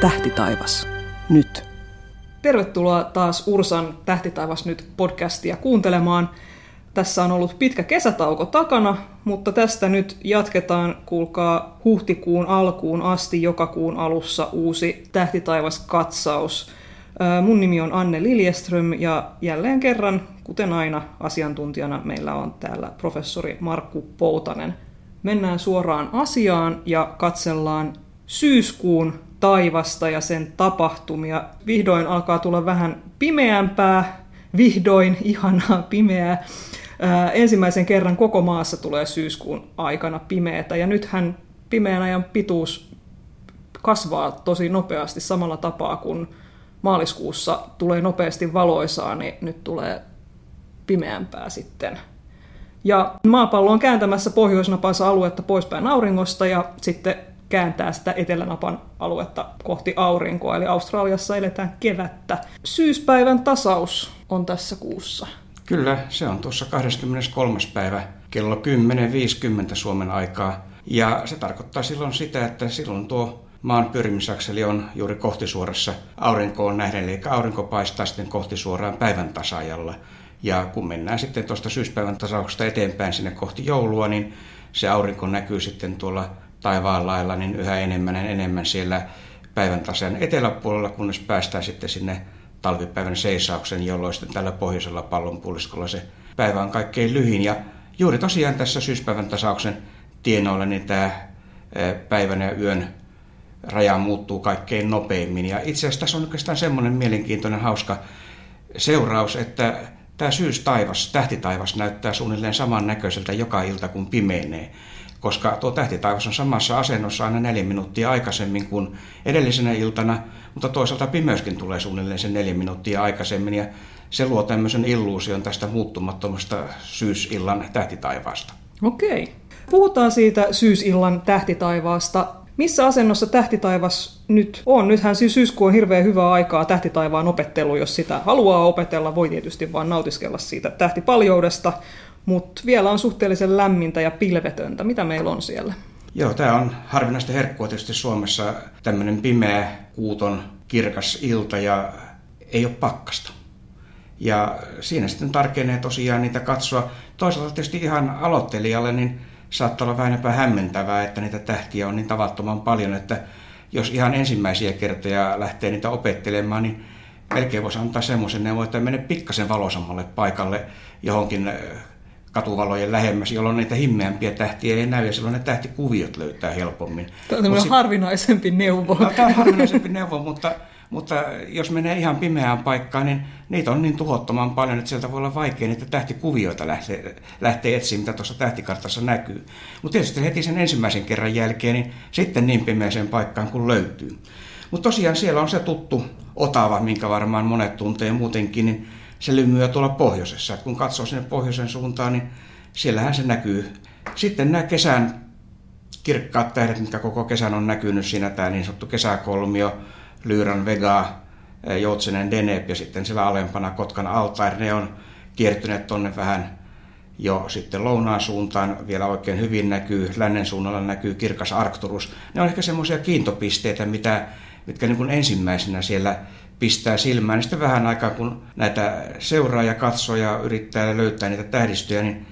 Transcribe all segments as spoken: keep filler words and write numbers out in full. Tähtitaivas nyt. Tervetuloa taas URSAn Tähtitaivas nyt -podcastia kuuntelemaan. Tässä on ollut pitkä kesätauko takana, mutta tästä nyt jatketaan, kuulkaa, huhtikuun alkuun asti joka kuun alussa uusi Tähtitaivas-katsaus. Mun nimi on Anne Liljeström ja jälleen kerran, kuten aina, asiantuntijana meillä on täällä professori Markku Poutanen. Mennään suoraan asiaan ja katsellaan syyskuun taivasta ja sen tapahtumia. Vihdoin alkaa tulla vähän pimeämpää, vihdoin ihanaa pimeää. Ää, ensimmäisen kerran koko maassa tulee syyskuun aikana pimeätä, ja nythän pimeän ajan pituus kasvaa tosi nopeasti samalla tapaa kuin maaliskuussa tulee nopeasti valoisaa, niin nyt tulee pimeämpää sitten. Ja maapallo on kääntämässä pohjoisnapansa aluetta poispäin auringosta ja sitten kääntää sitä etelänapan aluetta kohti aurinkoa, eli Australiassa eletään kevättä. Syyspäivän tasaus on tässä kuussa. Kyllä, se on tuossa kahdeskymmeneskolmas päivä kello kymmenen viisikymmentä Suomen aikaa. Ja se tarkoittaa silloin sitä, että silloin tuo maan pyörimisakseli on juuri kohtisuorassa aurinkoon nähden, eli aurinko paistaa sitten kohtisuoraan päivän tasaajalla. Ja kun mennään sitten tuosta syyspäivän tasauksesta eteenpäin sinne kohti joulua, niin se aurinko näkyy sitten tuolla taivaan lailla niin yhä enemmän ja enemmän siellä päivän tasan eteläpuolella, kunnes päästään sitten sinne talvipäivän seisauksen, jolloin sitten tällä pohjoisella pallonpuoliskolla se päivä on kaikkein lyhin. Ja juuri tosiaan tässä syyspäivän tasauksen tienoilla niin tämä päivän ja yön raja muuttuu kaikkein nopeimmin. Ja itse asiassa tässä on oikeastaan semmoinen mielenkiintoinen hauska seuraus, että tämä syystaivas, tähtitaivas näyttää suunnilleen samannäköiseltä joka ilta kun pimenee, koska tuo tähtitaivas on samassa asennossa aina neljä minuuttia aikaisemmin kuin edellisenä iltana, mutta toisaalta pimeyskin tulee suunnilleen sen neljä minuuttia aikaisemmin, ja se luo tämmöisen illuusion tästä muuttumattomasta syysillan tähtitaivaasta. Okei. Puhutaan siitä syysillan tähtitaivaasta. Missä asennossa tähtitaivas nyt on? Nythän siis syyskuu on hirveän hyvää aikaa tähtitaivaan opettelu. Jos sitä haluaa opetella, voi tietysti vaan nautiskella siitä tähtipaljoudesta, mutta vielä on suhteellisen lämmintä ja pilvetöntä. Mitä meillä on siellä? Joo, tämä on harvinaista herkkua tietysti Suomessa. Tämmöinen pimeä, kuuton, kirkas ilta ja ei ole pakkasta. Ja siinä sitten tarkenee tosiaan niitä katsoa. Toisaalta tietysti ihan aloittelijalle niin saattaa olla vähän jopa hämmentävää, että niitä tähtiä on niin tavattoman paljon, että jos ihan ensimmäisiä kertoja lähtee niitä opettelemaan, niin melkein voisi antaa semmoisen neuvon, että mene pikkasen valoisammalle paikalle johonkin katuvalojen lähemmäs, jolloin niitä himmeämpiä tähtiä ei näy, ja silloin ne tähtikuviot löytää helpommin. Tämä on sit harvinaisempi neuvo. No, tämä on harvinaisempi neuvo, mutta, mutta jos menee ihan pimeään paikkaan, niin niitä on niin tuhottoman paljon, että sieltä voi olla vaikea niitä tähtikuvioita lähtee, lähtee etsimään, mitä tuossa tähtikartassa näkyy. Mutta tietysti heti sen ensimmäisen kerran jälkeen, niin sitten niin pimeäseen paikkaan kun löytyy. Mutta tosiaan siellä on se tuttu Otava, minkä varmaan monet tuntee muutenkin, niin se lymyää tuolla pohjoisessa. Et kun katsoo sinne pohjoisen suuntaan, niin siellähän se näkyy. Sitten nämä kesän kirkkaat tähdet, mitkä koko kesän on näkynyt siinä, tämä niin sanottu kesäkolmio, Lyyrän Vega, Joutsenen Deneb ja sitten siellä alempana Kotkan Altair, ne on kiertyneet tuonne vähän jo sitten lounaan suuntaan, vielä oikein hyvin näkyy, lännen suunnalla näkyy kirkas Arcturus. Ne on ehkä semmoisia kiintopisteitä, mitä, mitkä niin kuin ensimmäisenä siellä pistää silmään, niin sitten vähän aikaa, kun näitä seuraa ja katsoo ja yrittää löytää niitä tähdistöjä, niin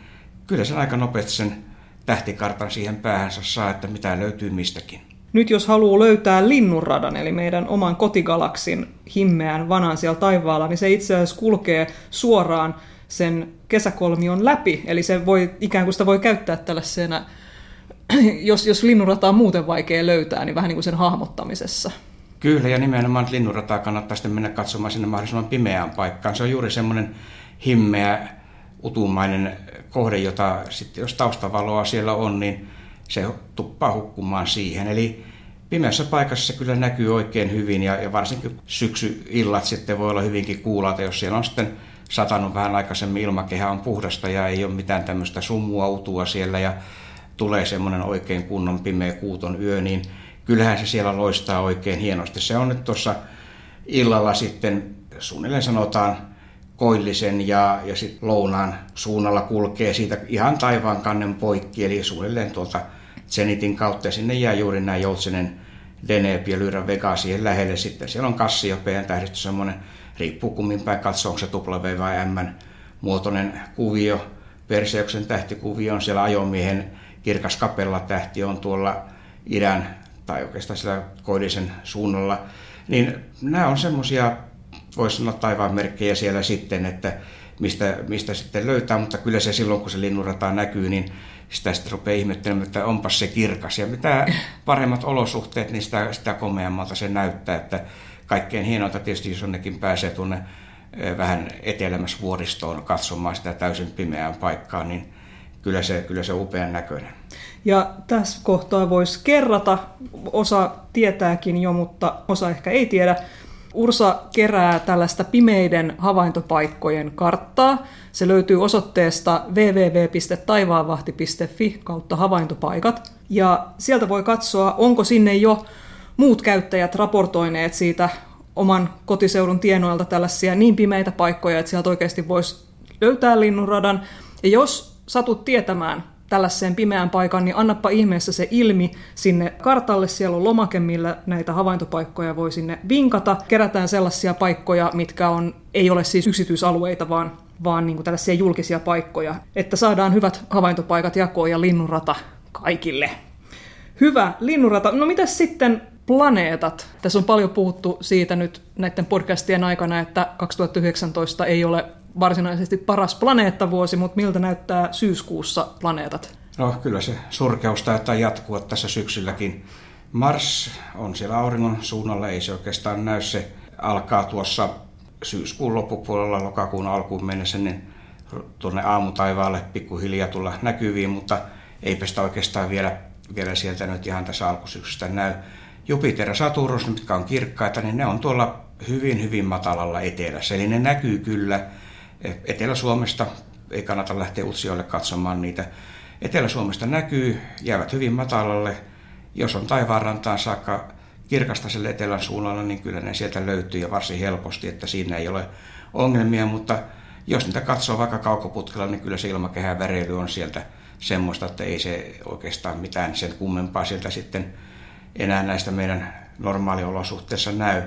kyllä sen aika nopeasti sen tähtikartan siihen päähänsä saa, että mitä löytyy mistäkin. Nyt jos haluaa löytää Linnunradan, eli meidän oman kotigalaksin himmeän vanan siellä taivaalla, niin se itse asiassa kulkee suoraan sen kesäkolmion läpi, eli se voi, ikään kuin sitä voi käyttää tällaisena, jos, jos Linnunrataa on muuten vaikea löytää, niin vähän niin kuin sen hahmottamisessa. Kyllä, ja nimenomaan Linnunrataa kannattaa sitten mennä katsomaan sinne mahdollisimman pimeään paikkaan. Se on juuri semmoinen himmeä, utumainen kohde, jota sitten jos taustavaloa siellä on, niin se tuppaa hukkumaan siihen. Eli pimeässä paikassa se kyllä näkyy oikein hyvin, ja, ja varsinkin syksyillat sitten voi olla hyvinkin kuulaita, jos siellä on sitten satanut vähän aikaisemmin, ilmakehä on puhdasta ja ei ole mitään tämmöistä sumua, utua siellä, ja tulee semmoinen oikein kunnon pimeä kuuton yö, niin kyllähän se siellä loistaa oikein hienosti. Se on nyt tuossa illalla sitten, suunnilleen sanotaan, koillisen ja, ja sit lounaan suunnalla kulkee siitä ihan taivaan kannen poikki, eli suunnilleen tuolta Zenitin kautta, ja sinne jää juuri nämä Joutsenen, Deneb ja Lyran Vega siihen lähelle sitten. Siellä on Kassiopean tähdistö semmoinen, riippuu kummin päin katsoo, onko se W vai M muotoinen kuvio. Perseuksen tähtikuvio on siellä ajomiehen, kirkas Kapella tähti on tuolla idän tai oikeastaan siellä koillisen suunnalla. Niin nämä on semmoisia, voisi sanoa taivaanmerkkejä siellä sitten, että mistä, mistä sitten löytää, mutta kyllä se silloin, kun se linnunrata näkyy, niin sitä sitten rupeaa ihmettelemään, että onpas se kirkas. Ja mitä paremmat olosuhteet, niin sitä, sitä komeammalta se näyttää. Että kaikkein hienointa tietysti, jos onnekin pääsee tuonne vähän etelämässä vuoristoon katsomaan sitä täysin pimeään paikkaan, niin kyllä se, kyllä se on upean näköinen. Ja tässä kohtaa voisi kerrata, osa tietääkin jo, mutta osa ehkä ei tiedä. URSA kerää tällaista pimeiden havaintopaikkojen karttaa. Se löytyy osoitteesta www piste taivaanvahti piste fi kautta havaintopaikat. Ja sieltä voi katsoa, onko sinne jo muut käyttäjät raportoineet siitä oman kotiseudun tienoilta tällaisia niin pimeitä paikkoja, että sieltä oikeasti voisi löytää linnunradan. Ja jos satut tietämään tällaiseen pimeään paikan, niin annappa ihmeessä se ilmi sinne kartalle. Siellä on lomake, millä näitä havaintopaikkoja voi sinne vinkata. Kerätään sellaisia paikkoja, mitkä on, ei ole siis yksityisalueita, vaan, vaan niin kuin tällaisia julkisia paikkoja, että saadaan hyvät havaintopaikat jakoon ja linnunrata kaikille. Hyvä, linnunrata. No mitäs sitten planeetat? Tässä on paljon puhuttu siitä nyt näiden podcastien aikana, että kaksituhattayhdeksäntoista ei ole varsinaisesti paras planeettavuosi, mutta miltä näyttää syyskuussa planeetat? No kyllä se surkeus taitaa jatkua tässä syksylläkin. Mars on siellä auringon suunnalla, ei se oikeastaan näy. Se alkaa tuossa syyskuun loppupuolella, lokakuun alkuun mennessä, niin tuonne aamutaivaalle pikkuhiljaa tulla näkyviin, mutta eipä sitä oikeastaan vielä, vielä sieltä nyt ihan tässä alkusyksystä näy. Jupiter ja Saturnus, mitkä on kirkkaita, niin ne on tuolla hyvin, hyvin matalalla etelässä, eli ne näkyy kyllä. Etelä-Suomesta ei kannata lähteä Utsjoelle katsomaan niitä. Etelä-Suomesta näkyy, jäävät hyvin matalalle. Jos on taivaanrantaan saakka kirkastaiselle etelän suunnalla, niin kyllä ne sieltä löytyy ja varsin helposti, että siinä ei ole ongelmia. Mutta jos niitä katsoo vaikka kaukoputkella, niin kyllä se ilmakehän väreily on sieltä semmoista, että ei se oikeastaan mitään sen kummempaa sieltä sitten enää näistä meidän normaaliolosuhteissa näy.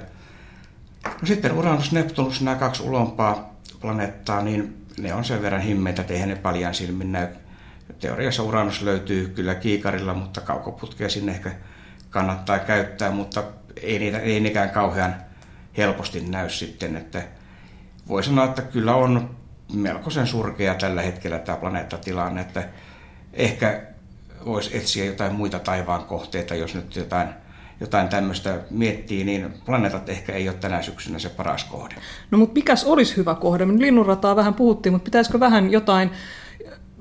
No sitten Uranus, Neptunus, nämä kaksi ulompaa planeettaa, niin ne on sen verran himmeitä, että eihän ne paljon silmin näy. Teoriassa Uranus löytyy kyllä kiikarilla, mutta kaukoputkea sinne ehkä kannattaa käyttää, mutta ei, niitä, ei nekään kauhean helposti näy sitten. Että voi sanoa, että kyllä on melkoisen surkea tällä hetkellä tämä planeettatilanne, että ehkä voisi etsiä jotain muita taivaan kohteita, jos nyt jotain jotain tämmöistä miettii, niin planeetat ehkä ei ole tänä syksynä se paras kohde. No mutta mikäs olisi hyvä kohde? Linnunrataa vähän puhuttiin, mutta pitäisikö vähän jotain,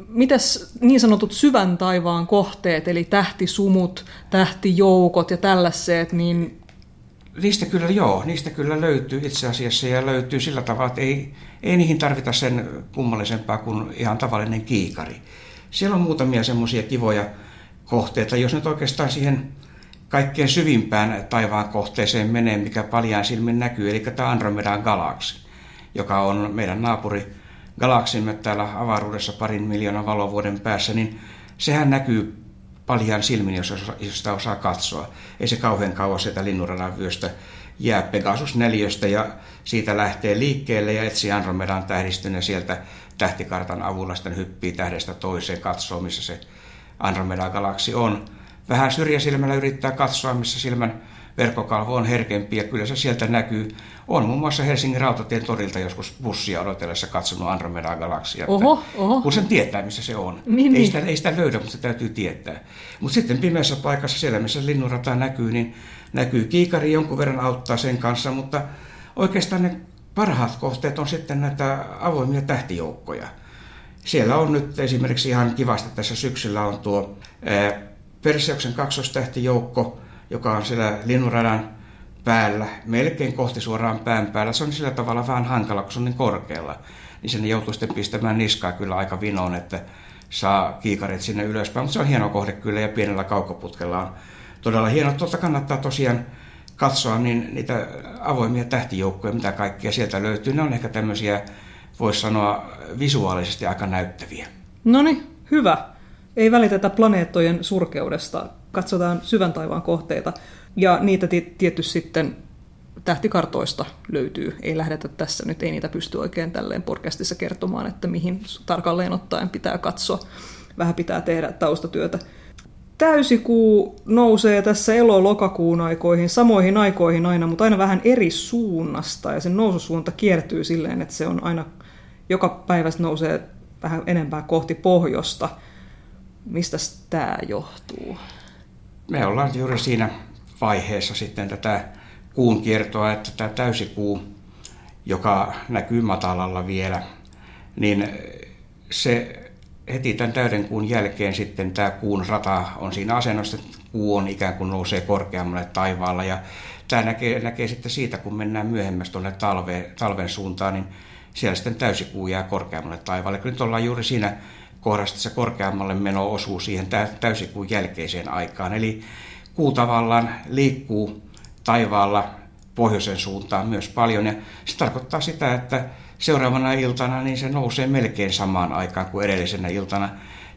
mitäs niin sanotut syvän taivaan kohteet, eli tähtisumut, tähtijoukot ja tällaiset, niin... Niistä kyllä joo, niistä kyllä löytyy itse asiassa ja löytyy sillä tavalla, että ei, ei niihin tarvita sen kummallisempaa kuin ihan tavallinen kiikari. Siellä on muutamia semmoisia kivoja kohteita, jos nyt oikeastaan siihen kaikkein syvimpään taivaan kohteeseen menee, mikä paljaan silmin näkyy, eli tämä Andromedan galaksi, joka on meidän naapuri galaksimme täällä avaruudessa parin miljoonan valovuoden päässä, niin sehän näkyy paljaan silmin, jos sitä osaa katsoa. Ei se kauhean kauas sieltä linnunradan vyöstä jää Pegasus neljästä ja siitä lähtee liikkeelle ja etsii Andromedan tähdistön ja sieltä tähtikartan avulla sitten hyppii tähdestä toiseen, katsoo missä se Andromedan galaksi on. Vähän syrjäsilmällä yrittää katsoa, missä silmän verkkokalvo on herkempi, ja kyllä se sieltä näkyy. On muun muassa Helsingin rautatien torilta joskus bussia odotellessa katsonut Andromedan galaksia, oho, oho. Kun sen tietää, missä se on. Niin, ei, sitä, niin. ei sitä löydä, mutta se täytyy tietää. Mutta sitten pimeässä paikassa, siellä missä linnunrata näkyy, niin näkyy kiikari, jonkun verran auttaa sen kanssa, mutta oikeastaan ne parhaat kohteet on sitten näitä avoimia tähtijoukkoja. Siellä on nyt esimerkiksi ihan kivasta tässä syksyllä on tuo... Ää, Perseuksen kaksoistähtijoukko, joka on siellä linnunradan päällä, melkein kohti suoraan pään päällä. Se on sillä tavalla vähän hankala, kun se on niin korkealla. Niin sen joutuu sitten pistämään niskaa kyllä aika vinoon, että saa kiikarit sinne ylöspäin. Mutta se on hieno kohde kyllä ja pienellä kaukoputkella on todella hieno. Tuolta kannattaa tosiaan katsoa niin niitä avoimia tähtijoukkoja, mitä kaikkea sieltä löytyy. Ne on ehkä tämmöisiä, voisi sanoa, visuaalisesti aika näyttäviä. No niin, hyvä. Ei välitetä planeettojen surkeudesta, katsotaan syvän taivaan kohteita, ja niitä tietysti sitten tähtikartoista löytyy. Ei lähdetä tässä nyt, ei niitä pysty oikein tälleen podcastissa kertomaan, että mihin tarkalleen ottaen pitää katsoa. Vähän pitää tehdä taustatyötä. Täysikuu nousee tässä elo-lokakuun aikoihin, samoihin aikoihin aina, mutta aina vähän eri suunnasta, ja sen noususuunta kiertyy silleen, että se on aina joka päivästä nousee vähän enempää kohti pohjoista. Mistä tämä johtuu? Me ollaan juuri siinä vaiheessa sitten tätä kuun kiertoa, että tämä täysikuu, joka näkyy matalalla vielä, niin se heti tämän täyden kuun jälkeen sitten tämä kuun rata on siinä asennossa, että kuu on ikään kuin nousee korkeammalle taivaalla, ja tämä näkee, näkee sitten siitä, kun mennään myöhemmästi tuonne talve, talven suuntaan, niin siellä sitten täysikuu jää korkeammalle taivaalle. Kyllä nyt ollaan juuri siinä kohdassa, että se korkeammalle meno osuu siihen täysikuun jälkeiseen aikaan, eli kuu tavallaan liikkuu taivaalla pohjoisen suuntaan myös paljon, ja se tarkoittaa sitä, että seuraavana iltana niin se nousee melkein samaan aikaan kuin edellisenä iltana.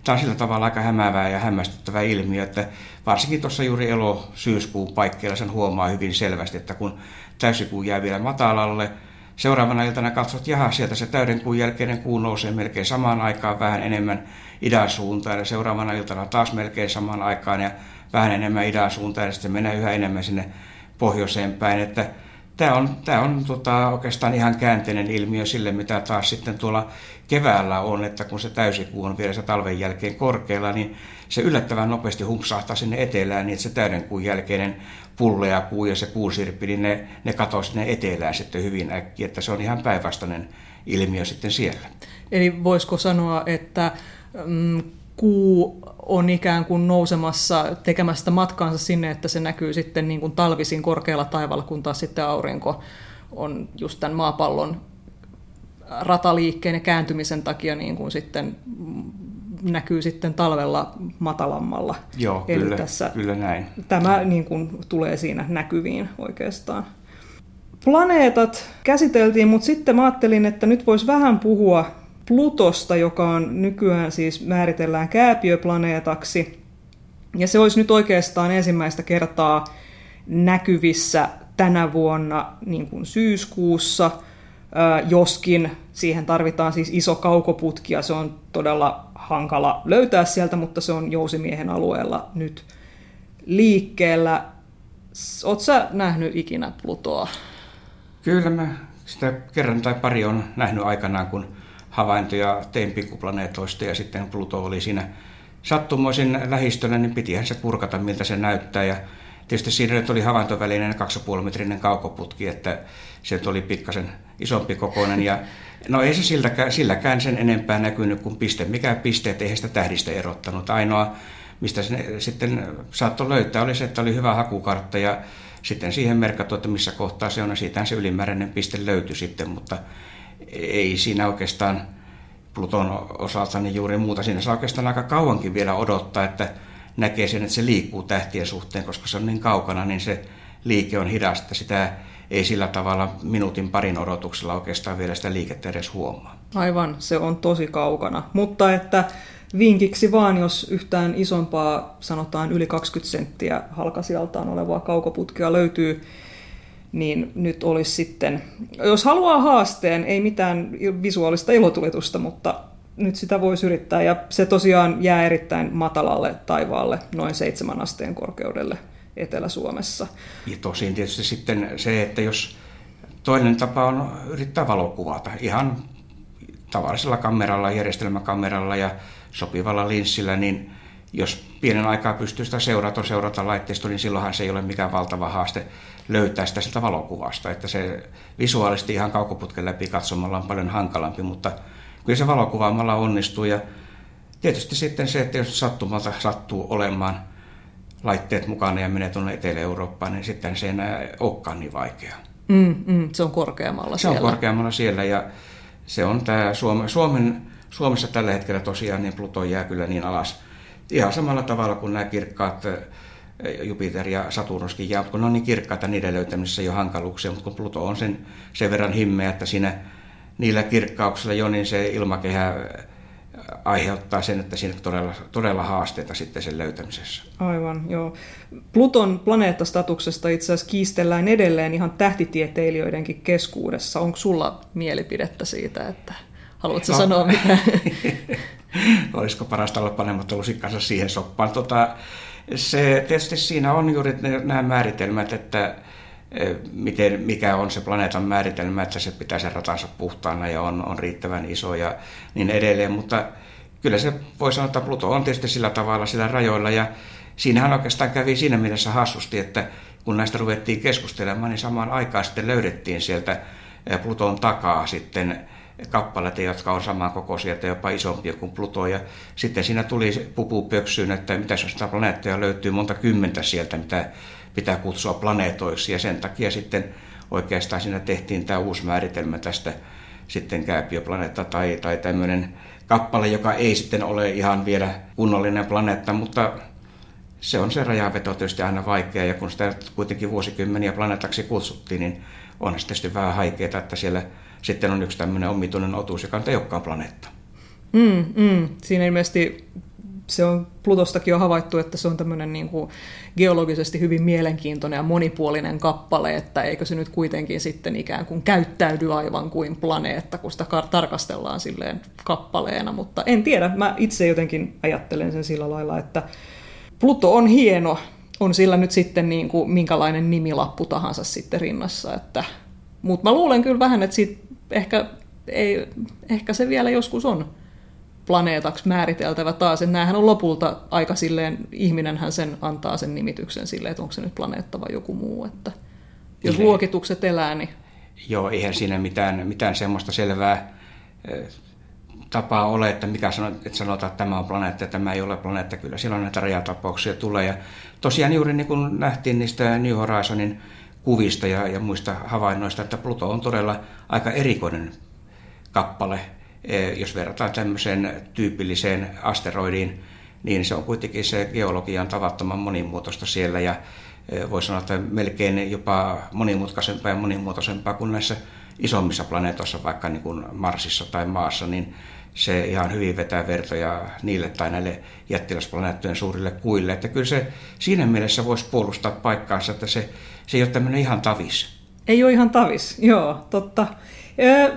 Tämä on sillä tavalla aika hämäävää ja hämmästyttävä ilmiö, että varsinkin tuossa juuri elo-syyskuun paikkeilla sen huomaa hyvin selvästi, että kun täysikuu jää vielä matalalle, seuraavana iltana katsot, jaha, sieltä se täyden kuun jälkeinen kuu nousee melkein samaan aikaan vähän enemmän idän suuntaan, ja seuraavana iltana taas melkein samaan aikaan ja vähän enemmän idän suuntaan, ja sitten mennään yhä enemmän sinne pohjoiseen päin, että Tämä on, tämä on tota, oikeastaan ihan käänteinen ilmiö sille, mitä taas sitten tuolla keväällä on, että kun se täysikuu on vielä se talven jälkeen korkealla, niin se yllättävän nopeasti humpsahtaa sinne etelään, niin että se täyden kuun jälkeinen pullea kuu ja se kuusirppi, niin ne, ne katoaa sinne etelään sitten hyvin äkkiä, että se on ihan päinvastainen ilmiö sitten siellä. Eli voisiko sanoa, että mm, kuu on ikään kuin nousemassa, tekemästä matkaansa sinne, että se näkyy sitten niin kuin talvisin korkealla taivaalla, kun taas sitten aurinko on just tämän maapallon rataliikkeen ja kääntymisen takia niin kuin sitten näkyy sitten talvella matalammalla. Joo, eli kyllä, tässä kyllä näin. Tämä niin kuin tulee siinä näkyviin oikeastaan. Planeetat käsiteltiin, mutta sitten mä ajattelin, että nyt voisi vähän puhua Plutosta, joka on nykyään siis määritellään kääpiöplaneetaksi, ja se olisi nyt oikeastaan ensimmäistä kertaa näkyvissä tänä vuonna niin kuin syyskuussa, joskin siihen tarvitaan siis iso kaukoputki, ja se on todella hankala löytää sieltä, mutta se on Jousimiehen alueella nyt liikkeellä. Oletko sä nähnyt ikinä Plutoa? Kyllä mä sitä kerran tai pari on nähnyt aikanaan, kun havaintoja tein pikkuplaneetoista, ja sitten Pluto oli siinä sattumoisin lähistöllä, niin pitihän se kurkata, miltä se näyttää. Ja tietysti siinä nyt oli havaintovälinen kaksi pilkku viisi metrinen kaukoputki, että se oli pikkasen isompi kokoinen. Ja no ei se silläkään, silläkään sen enempää näkynyt kuin piste. Mikään pisteet eihän sitä tähdistä erottanut. Ainoa, mistä sen sitten saattoi löytää, oli se, että oli hyvä hakukartta, ja sitten siihen merkattu, että missä kohtaa se on, ja siitähän se ylimääräinen piste löytyi sitten, mutta ei siinä oikeastaan Pluton osalta niin juuri muuta. Siinä saa oikeastaan aika kauankin vielä odottaa, että näkee sen, että se liikkuu tähtien suhteen, koska se on niin kaukana, niin se liike on hidasta. Sitä ei sillä tavalla minuutin parin odotuksella oikeastaan vielä sitä liikettä edes huomaa. Aivan, se on tosi kaukana. Mutta että vinkiksi vaan, jos yhtään isompaa, sanotaan yli kaksikymmentä senttiä halkasijaltaan olevaa kaukoputkea löytyy, niin nyt olisi sitten, jos haluaa haasteen, ei mitään visuaalista ilotulitusta, mutta nyt sitä voisi yrittää. Ja se tosiaan jää erittäin matalalle taivaalle, noin seitsemän asteen korkeudelle Etelä-Suomessa. Ja tosin tietysti sitten se, että jos toinen tapa on yrittää valokuvata ihan tavallisella kameralla, järjestelmäkameralla ja sopivalla linssillä, niin jos pienen aikaa pystyy sitä seurata, seurata laitteistoa, niin silloinhan se ei ole mikään valtava haaste löytää sitä sieltä valokuvasta. Että se visuaalisesti ihan kaukoputken läpi katsomalla on paljon hankalampi, mutta kyllä se valokuvaamalla onnistuu. Ja tietysti sitten se, että jos sattumalta sattuu olemaan laitteet mukana ja menee tuonne Etelä-Eurooppaan, niin sitten se ei enää olekaan niin vaikeaa. Mm, mm, se on korkeammalla se siellä. Se on korkeammalla siellä, ja se on tämä Suomen, Suomen, Suomessa tällä hetkellä tosiaan, niin Pluto jää kyllä niin alas. Ihan samalla tavalla kuin nämä kirkkaat Jupiter ja Saturnuskin jää, kun ne on niin kirkkaita, niiden löytämisessä ei ole hankaluuksia, mutta kun Pluto on sen, sen verran himmeä, että siinä niillä kirkkauksilla jo, niin se ilmakehä aiheuttaa sen, että siinä on todella, todella haasteita sitten sen löytämisessä. Aivan, joo. Pluton planeettastatuksesta itse asiassa kiistellään edelleen ihan tähtitieteilijöidenkin keskuudessa. Onko sulla mielipidettä siitä, että haluatko no. sanoa mitään? Olisiko parasta olla panematta lusikkansa siihen soppaan? Tota, se, tietysti siinä on juuri nämä määritelmät, että miten, mikä on se planeetan määritelmä, että se pitää sen ratansa puhtaana ja on, on riittävän iso ja niin edelleen, mutta kyllä se voi sanoa, että Pluto on tietysti sillä tavalla sillä rajoilla ja siinähän oikeastaan kävi siinä mielessä hassusti, että kun näistä ruvettiin keskustelemaan, niin samaan aikaan sitten löydettiin sieltä Pluton takaa sitten kappaleita, jotka on samankokoisia tai jopa isompia kuin Pluto, ja sitten siinä tuli pupupöksyyn, että mitä jos sitä planeettoja löytyy monta kymmentä sieltä, mitä pitää kutsua planeetoiksi, ja sen takia sitten oikeastaan siinä tehtiin tämä uusi määritelmä tästä sitten kääpiöplaneetta tai, tai tämmöinen kappale, joka ei sitten ole ihan vielä kunnollinen planeetta, mutta se on se rajanveto tietysti aina vaikea, ja kun sitä kuitenkin vuosikymmeniä planeetaksi kutsuttiin, niin on tietysti vähän haikeaa, että siellä sitten on yksi tämmöinen omituinen otus, joka ei olekaan planeetta. Mm, mm. Siinä ilmeisesti se on, Plutostakin on havaittu, että se on tämmöinen niin kuin geologisesti hyvin mielenkiintoinen ja monipuolinen kappale, että eikö se nyt kuitenkin sitten ikään kuin käyttäydy aivan kuin planeetta, kun sitä tarkastellaan silleen kappaleena, mutta en tiedä, mä itse jotenkin ajattelen sen sillä lailla, että Pluto on hieno, on sillä nyt sitten niin kuin minkälainen nimilappu tahansa sitten rinnassa, että mutta mä luulen kyllä vähän, että siitä ehkä, ei, ehkä se vielä joskus on planeetaksi määriteltävä taas. Että näähän on lopulta aika silleen, ihminenhän sen antaa sen nimityksen silleen, että onko se nyt planeetta vai joku muu. Että jos Ile. luokitukset elää, niin... Joo, eihän siinä mitään, mitään semmoista selvää tapaa ole, että mikä sanotaan, että tämä on planeetta ja tämä ei ole planeetta. Kyllä siellä on näitä rajatapauksia tulee. Ja tosiaan juuri niin kuin nähtiin niistä New Horizonin kuvista ja, ja muista havainnoista, että Pluto on todella aika erikoinen kappale. E, jos verrataan tämmöiseen tyypilliseen asteroidiin, niin se on kuitenkin se geologian tavattoman monimuotoista siellä ja e, voi sanoa, että melkein jopa monimutkaisempaa ja monimuotoisempaa kuin näissä isommissa planeetoissa, vaikka niin kuin Marsissa tai Maassa, niin se ihan hyvin vetää vertoja niille tai näille jättiläisplaneettojen suurille kuille. Että kyllä se siinä mielessä voisi puolustaa paikkaansa, että se, se ei ole tämmöinen ihan tavis. Ei ole ihan tavis, joo, totta.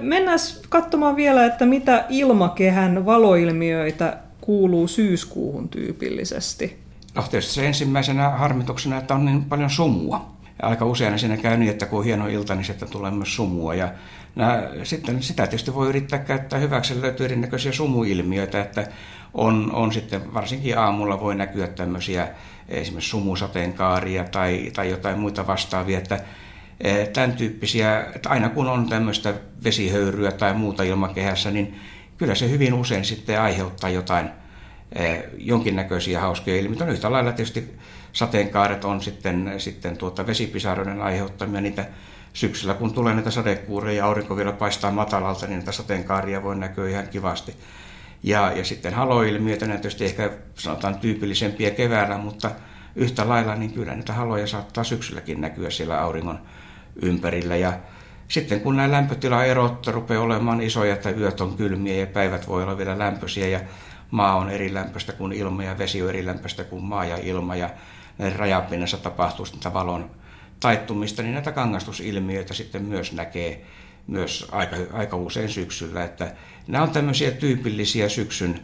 Mennään katsomaan vielä, että mitä ilmakehän valoilmiöitä kuuluu syyskuuhun tyypillisesti. No tietysti se ensimmäisenä harmituksena, että on niin paljon sumua. Aika usein siinä käy niin, että kun on hieno ilta, niin sitten tulee myös sumua. Ja nää, sitten sitä tietysti voi yrittää käyttää hyväksi, löytyy erinäköisiä sumuilmiöitä, että on, on sitten varsinkin aamulla voi näkyä tämmöisiä esimerkiksi sumusateenkaaria tai, tai jotain muita vastaavia, että tämän tyyppisiä, että aina kun on tämmöistä vesihöyryä tai muuta ilmakehässä, niin kyllä se hyvin usein sitten aiheuttaa jotain jonkinnäköisiä hauskoja ilmiöitä. On yhtä lailla tietysti sateenkaaret on sitten, sitten tuota vesipisaroiden aiheuttamia. Niitä syksyllä, kun tulee näitä sadekuureja ja aurinko vielä paistaa matalalta, niin näitä sateenkaaria voi näkyä ihan kivasti. Ja, ja sitten haloilmiöitä, näitä tietysti ehkä sanotaan tyypillisempiä keväällä, mutta yhtä lailla niin kyllä näitä haloja saattaa syksylläkin näkyä siellä auringon ympärillä. Ja sitten kun nämä lämpötilaerot rupeaa olemaan isoja, että yöt on kylmiä ja päivät voi olla vielä lämpöisiä ja maa on eri lämpöistä kuin ilma ja vesi on eri lämpöistä kuin maa ja ilma ja näiden rajapinnassa tapahtuu sitä valon taittumista, niin näitä kangastusilmiöitä sitten myös näkee myös aika, aika usein syksyllä. Että nämä on tämmöisiä tyypillisiä syksyn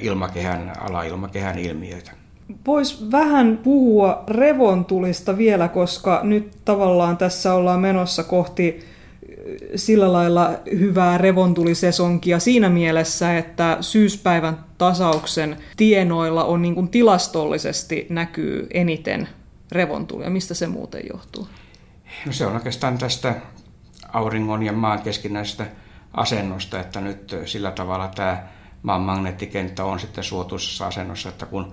ilmakehän, alailmakehän ilmiöitä. Voisi vähän puhua revontulista vielä, koska nyt tavallaan tässä ollaan menossa kohti sillä lailla hyvää revontulisesonkia siinä mielessä, että syyspäivän tasauksen tienoilla on niin kuin tilastollisesti näkyy eniten revontulia. Mistä se muuten johtuu? No se on oikeastaan tästä auringon ja maan keskinäisestä asennosta, että nyt sillä tavalla tämä maan magneettikenttä on sitten suotuisessa asennossa, että kun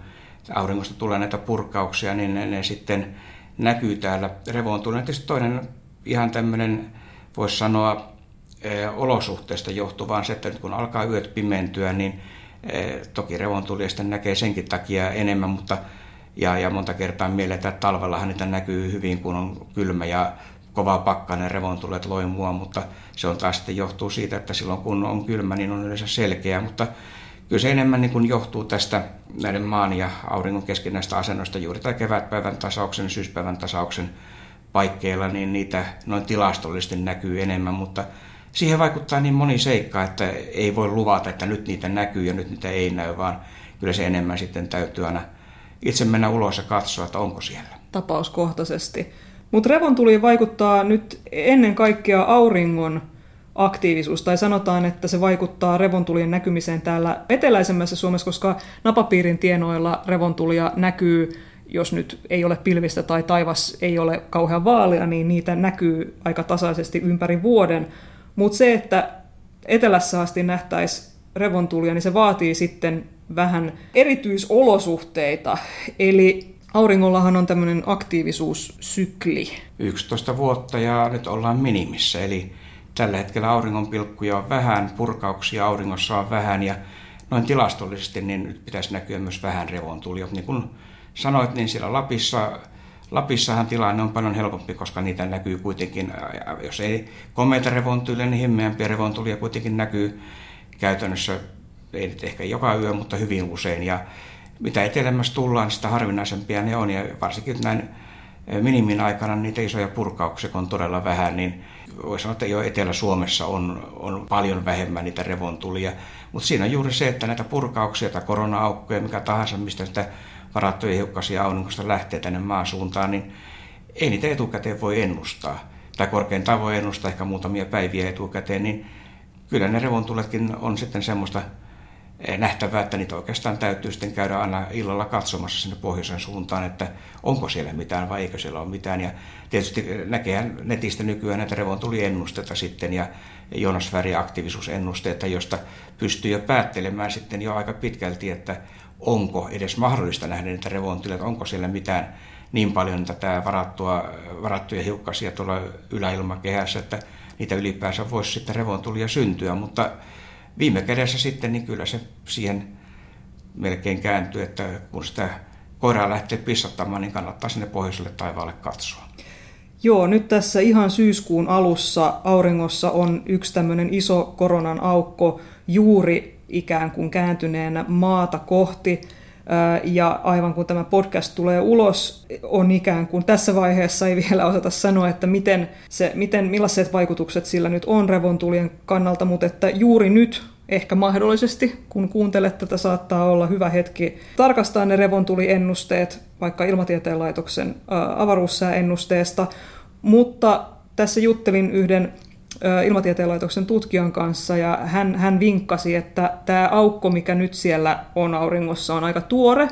auringosta tulee näitä purkauksia, niin ne, ne sitten näkyy täällä revontulia. Tietysti toinen ihan tämmöinen voisi sanoa e, olosuhteista johtuvaan se, että nyt kun alkaa yöt pimentyä, niin e, toki revontulia sitten näkee senkin takia enemmän, mutta ja, ja monta kertaa mielletään, että talvellahan niitä näkyy hyvin, kun on kylmä ja kova pakkainen revontulet loimua, mutta se on taas sitten johtuu siitä, että silloin kun on kylmä, niin on yleensä selkeää, mutta Kyllä se enemmän niin kuin johtuu tästä näiden maan ja auringon keskinäistä asennosta juuri tai kevätpäivän tasauksen, syyspäivän tasauksen paikkeilla, niin niitä noin tilastollisesti näkyy enemmän, mutta siihen vaikuttaa niin moni seikka, että ei voi luvata, että nyt niitä näkyy ja nyt niitä ei näy, vaan kyllä se enemmän sitten täytyy aina itse mennä ulos ja katsoa, että onko siellä. Tapauskohtaisesti. Mutta revontuliin vaikuttaa nyt ennen kaikkea auringon aktiivisuus, tai sanotaan, että se vaikuttaa revontulien näkymiseen täällä eteläisemmässä Suomessa, koska napapiirin tienoilla revontulia näkyy, jos nyt ei ole pilvistä tai taivas ei ole kauhean vaalea, niin niitä näkyy aika tasaisesti ympäri vuoden. Mutta se, että etelässä asti nähtäisi revontulia, niin se vaatii sitten vähän erityisolosuhteita. Eli auringollahan on tämmöinen aktiivisuussykli. yksitoista vuotta ja nyt ollaan minimissä, eli tällä hetkellä auringonpilkkuja on vähän, purkauksia auringossa on vähän ja noin tilastollisesti niin nyt pitäisi näkyä myös vähän revontulia. Niin kuin sanoit, niin siellä Lapissa, Lapissahan tilanne on paljon helpompi, koska niitä näkyy kuitenkin, jos ei komeita revontulia, niin himmeämpiä revontulia kuitenkin näkyy käytännössä, ei nyt ehkä joka yö, mutta hyvin usein. Ja mitä etelämmässä tullaan, sitä harvinaisempia ne on ja varsinkin näin minimin aikana niitä isoja purkauksia on todella vähän, niin voi sanoa, että jo Etelä-Suomessa on, on paljon vähemmän niitä revontulia, mutta siinä on juuri se, että näitä purkauksia tai korona-aukkoja, mikä tahansa, mistä sitä varattuja hiukkasia auringosta lähtee tänne maan suuntaan, niin ei niitä etukäteen voi ennustaa, tai korkeintaan voi ennustaa ehkä muutamia päiviä etukäteen, niin kyllä ne revontuletkin on sitten semmoista nähtävää, että niitä oikeastaan täytyy sitten käydä aina illalla katsomassa sinne pohjoisen suuntaan, että onko siellä mitään vai eikö siellä ole mitään. Ja tietysti näkee netistä nykyään näitä revontuliennusteita sitten ja jonosfääriaktiivisuusennusteita, josta pystyy jo päättelemään sitten jo aika pitkälti, että onko edes mahdollista nähdä niitä revontulia, että onko siellä mitään niin paljon tätä varattua, varattuja hiukkasia tuolla yläilmakehässä, että niitä ylipäänsä voisi sitten revontulia syntyä, mutta viime kädessä sitten, niin kyllä se siihen melkein kääntyy, että kun sitä koiraa lähtee pissattamaan, niin kannattaa sinne pohjoiselle taivaalle katsoa. Joo, nyt tässä ihan syyskuun alussa auringossa on yksi tämmöinen iso koronan aukko juuri ikään kuin kääntyneenä maata kohti. Ja aivan kun tämä podcast tulee ulos, on ikään kuin tässä vaiheessa ei vielä osata sanoa, että miten se, miten, millaiset vaikutukset sillä nyt on revontulien kannalta, mutta että juuri nyt ehkä mahdollisesti, kun kuuntelet tätä, saattaa olla hyvä hetki tarkastaa ne revontuliennusteet, vaikka Ilmatieteen laitoksen avaruussääennusteesta, mutta tässä juttelin yhden Ilmatieteen laitoksen tutkijan kanssa, ja hän, hän vinkkasi, että tämä aukko, mikä nyt siellä on auringossa, on aika tuore,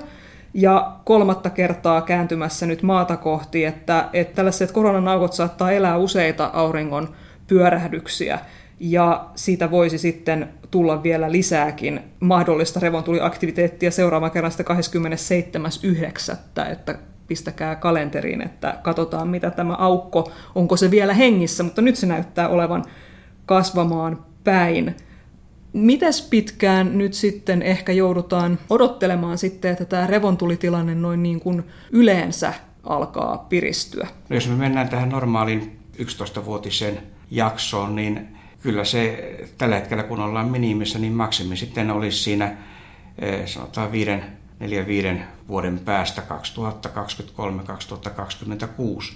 ja kolmatta kertaa kääntymässä nyt maata kohti, että, että tällaiset koronan aukot saattaa elää useita auringon pyörähdyksiä, ja siitä voisi sitten tulla vielä lisääkin mahdollista revontuliaktiviteettia seuraavan kerran sitä kahdeskymmenesseitsemäs yhdeksättä, että pistäkää kalenteriin, että katsotaan mitä tämä aukko, onko se vielä hengissä, mutta nyt se näyttää olevan kasvamaan päin. Mitäs pitkään nyt sitten ehkä joudutaan odottelemaan sitten, että tämä revontulitilanne noin niin kuin yleensä alkaa piristyä? No jos me mennään tähän normaaliin yksitoistavuotiseen jaksoon, niin kyllä se tällä hetkellä kun ollaan minimissä, niin maksimi sitten olisi siinä sanotaan viiden neljän viiden vuoden päästä kaksituhattakaksikymmentäkolme kaksituhattakaksikymmentäkuusi.